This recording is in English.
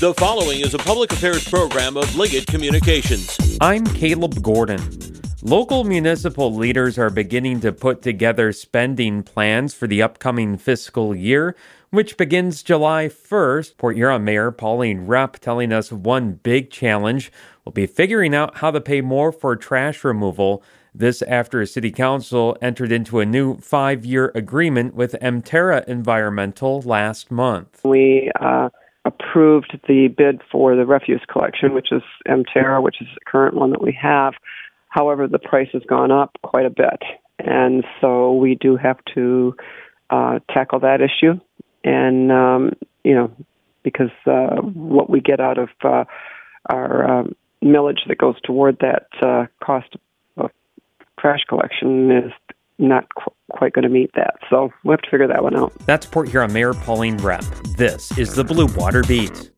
The following is a public affairs program of Liggett Communications. I'm Caleb Gordon. Local municipal leaders are beginning to put together spending plans for the upcoming fiscal year, which begins July 1st. Port Huron Mayor Pauline Repp telling us one big challenge will be figuring out how to pay more for trash removal. This after City Council entered into a new 5-year agreement with Emterra Environmental last month. We approved the bid for the refuse collection, which is Emterra, which is the current one that we have. However, the price has gone up quite a bit, and so we do have to tackle that issue. And, because what we get out of our millage that goes toward that cost of trash collection is not quite going to meet that. So we'll have to figure that one out. That's Port Huron Mayor Pauline Repp. This is the Blue Water Beat.